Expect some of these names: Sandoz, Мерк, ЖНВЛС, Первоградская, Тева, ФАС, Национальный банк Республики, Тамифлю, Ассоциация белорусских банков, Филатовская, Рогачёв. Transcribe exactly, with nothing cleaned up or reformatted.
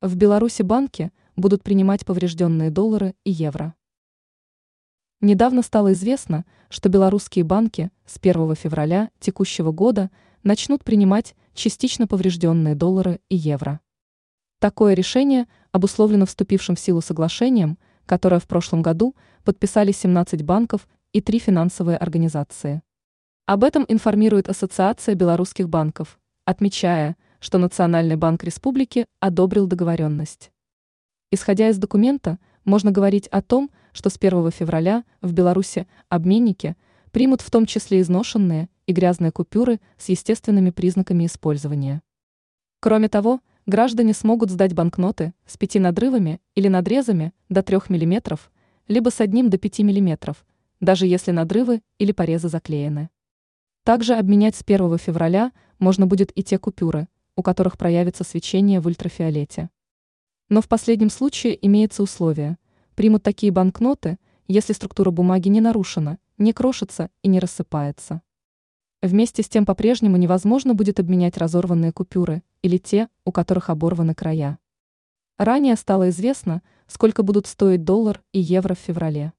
В Беларуси банки будут принимать поврежденные доллары и евро. Недавно стало известно, что белорусские банки с первого февраля текущего года начнут принимать частично поврежденные доллары и евро. Такое решение обусловлено вступившим в силу соглашением, которое в прошлом году подписали семнадцать банков и три финансовые организации. Об этом информирует Ассоциация белорусских банков, отмечая, что Национальный банк Республики одобрил договоренность. Исходя из документа, можно говорить о том, что с первого февраля в Беларуси обменники примут в том числе изношенные и грязные купюры с естественными признаками использования. Кроме того, граждане смогут сдать банкноты с пятью надрывами или надрезами до трёх миллиметров, либо с одним до пяти миллиметров, даже если надрывы или порезы заклеены. Также обменять с первого февраля можно будет и те купюры, у которых проявится свечение в ультрафиолете. Но в последнем случае имеется условие: примут такие банкноты, если структура бумаги не нарушена, не крошится и не рассыпается. Вместе с тем по-прежнему невозможно будет обменять разорванные купюры или те, у которых оборваны края. Ранее стало известно, сколько будут стоить доллар и евро в феврале.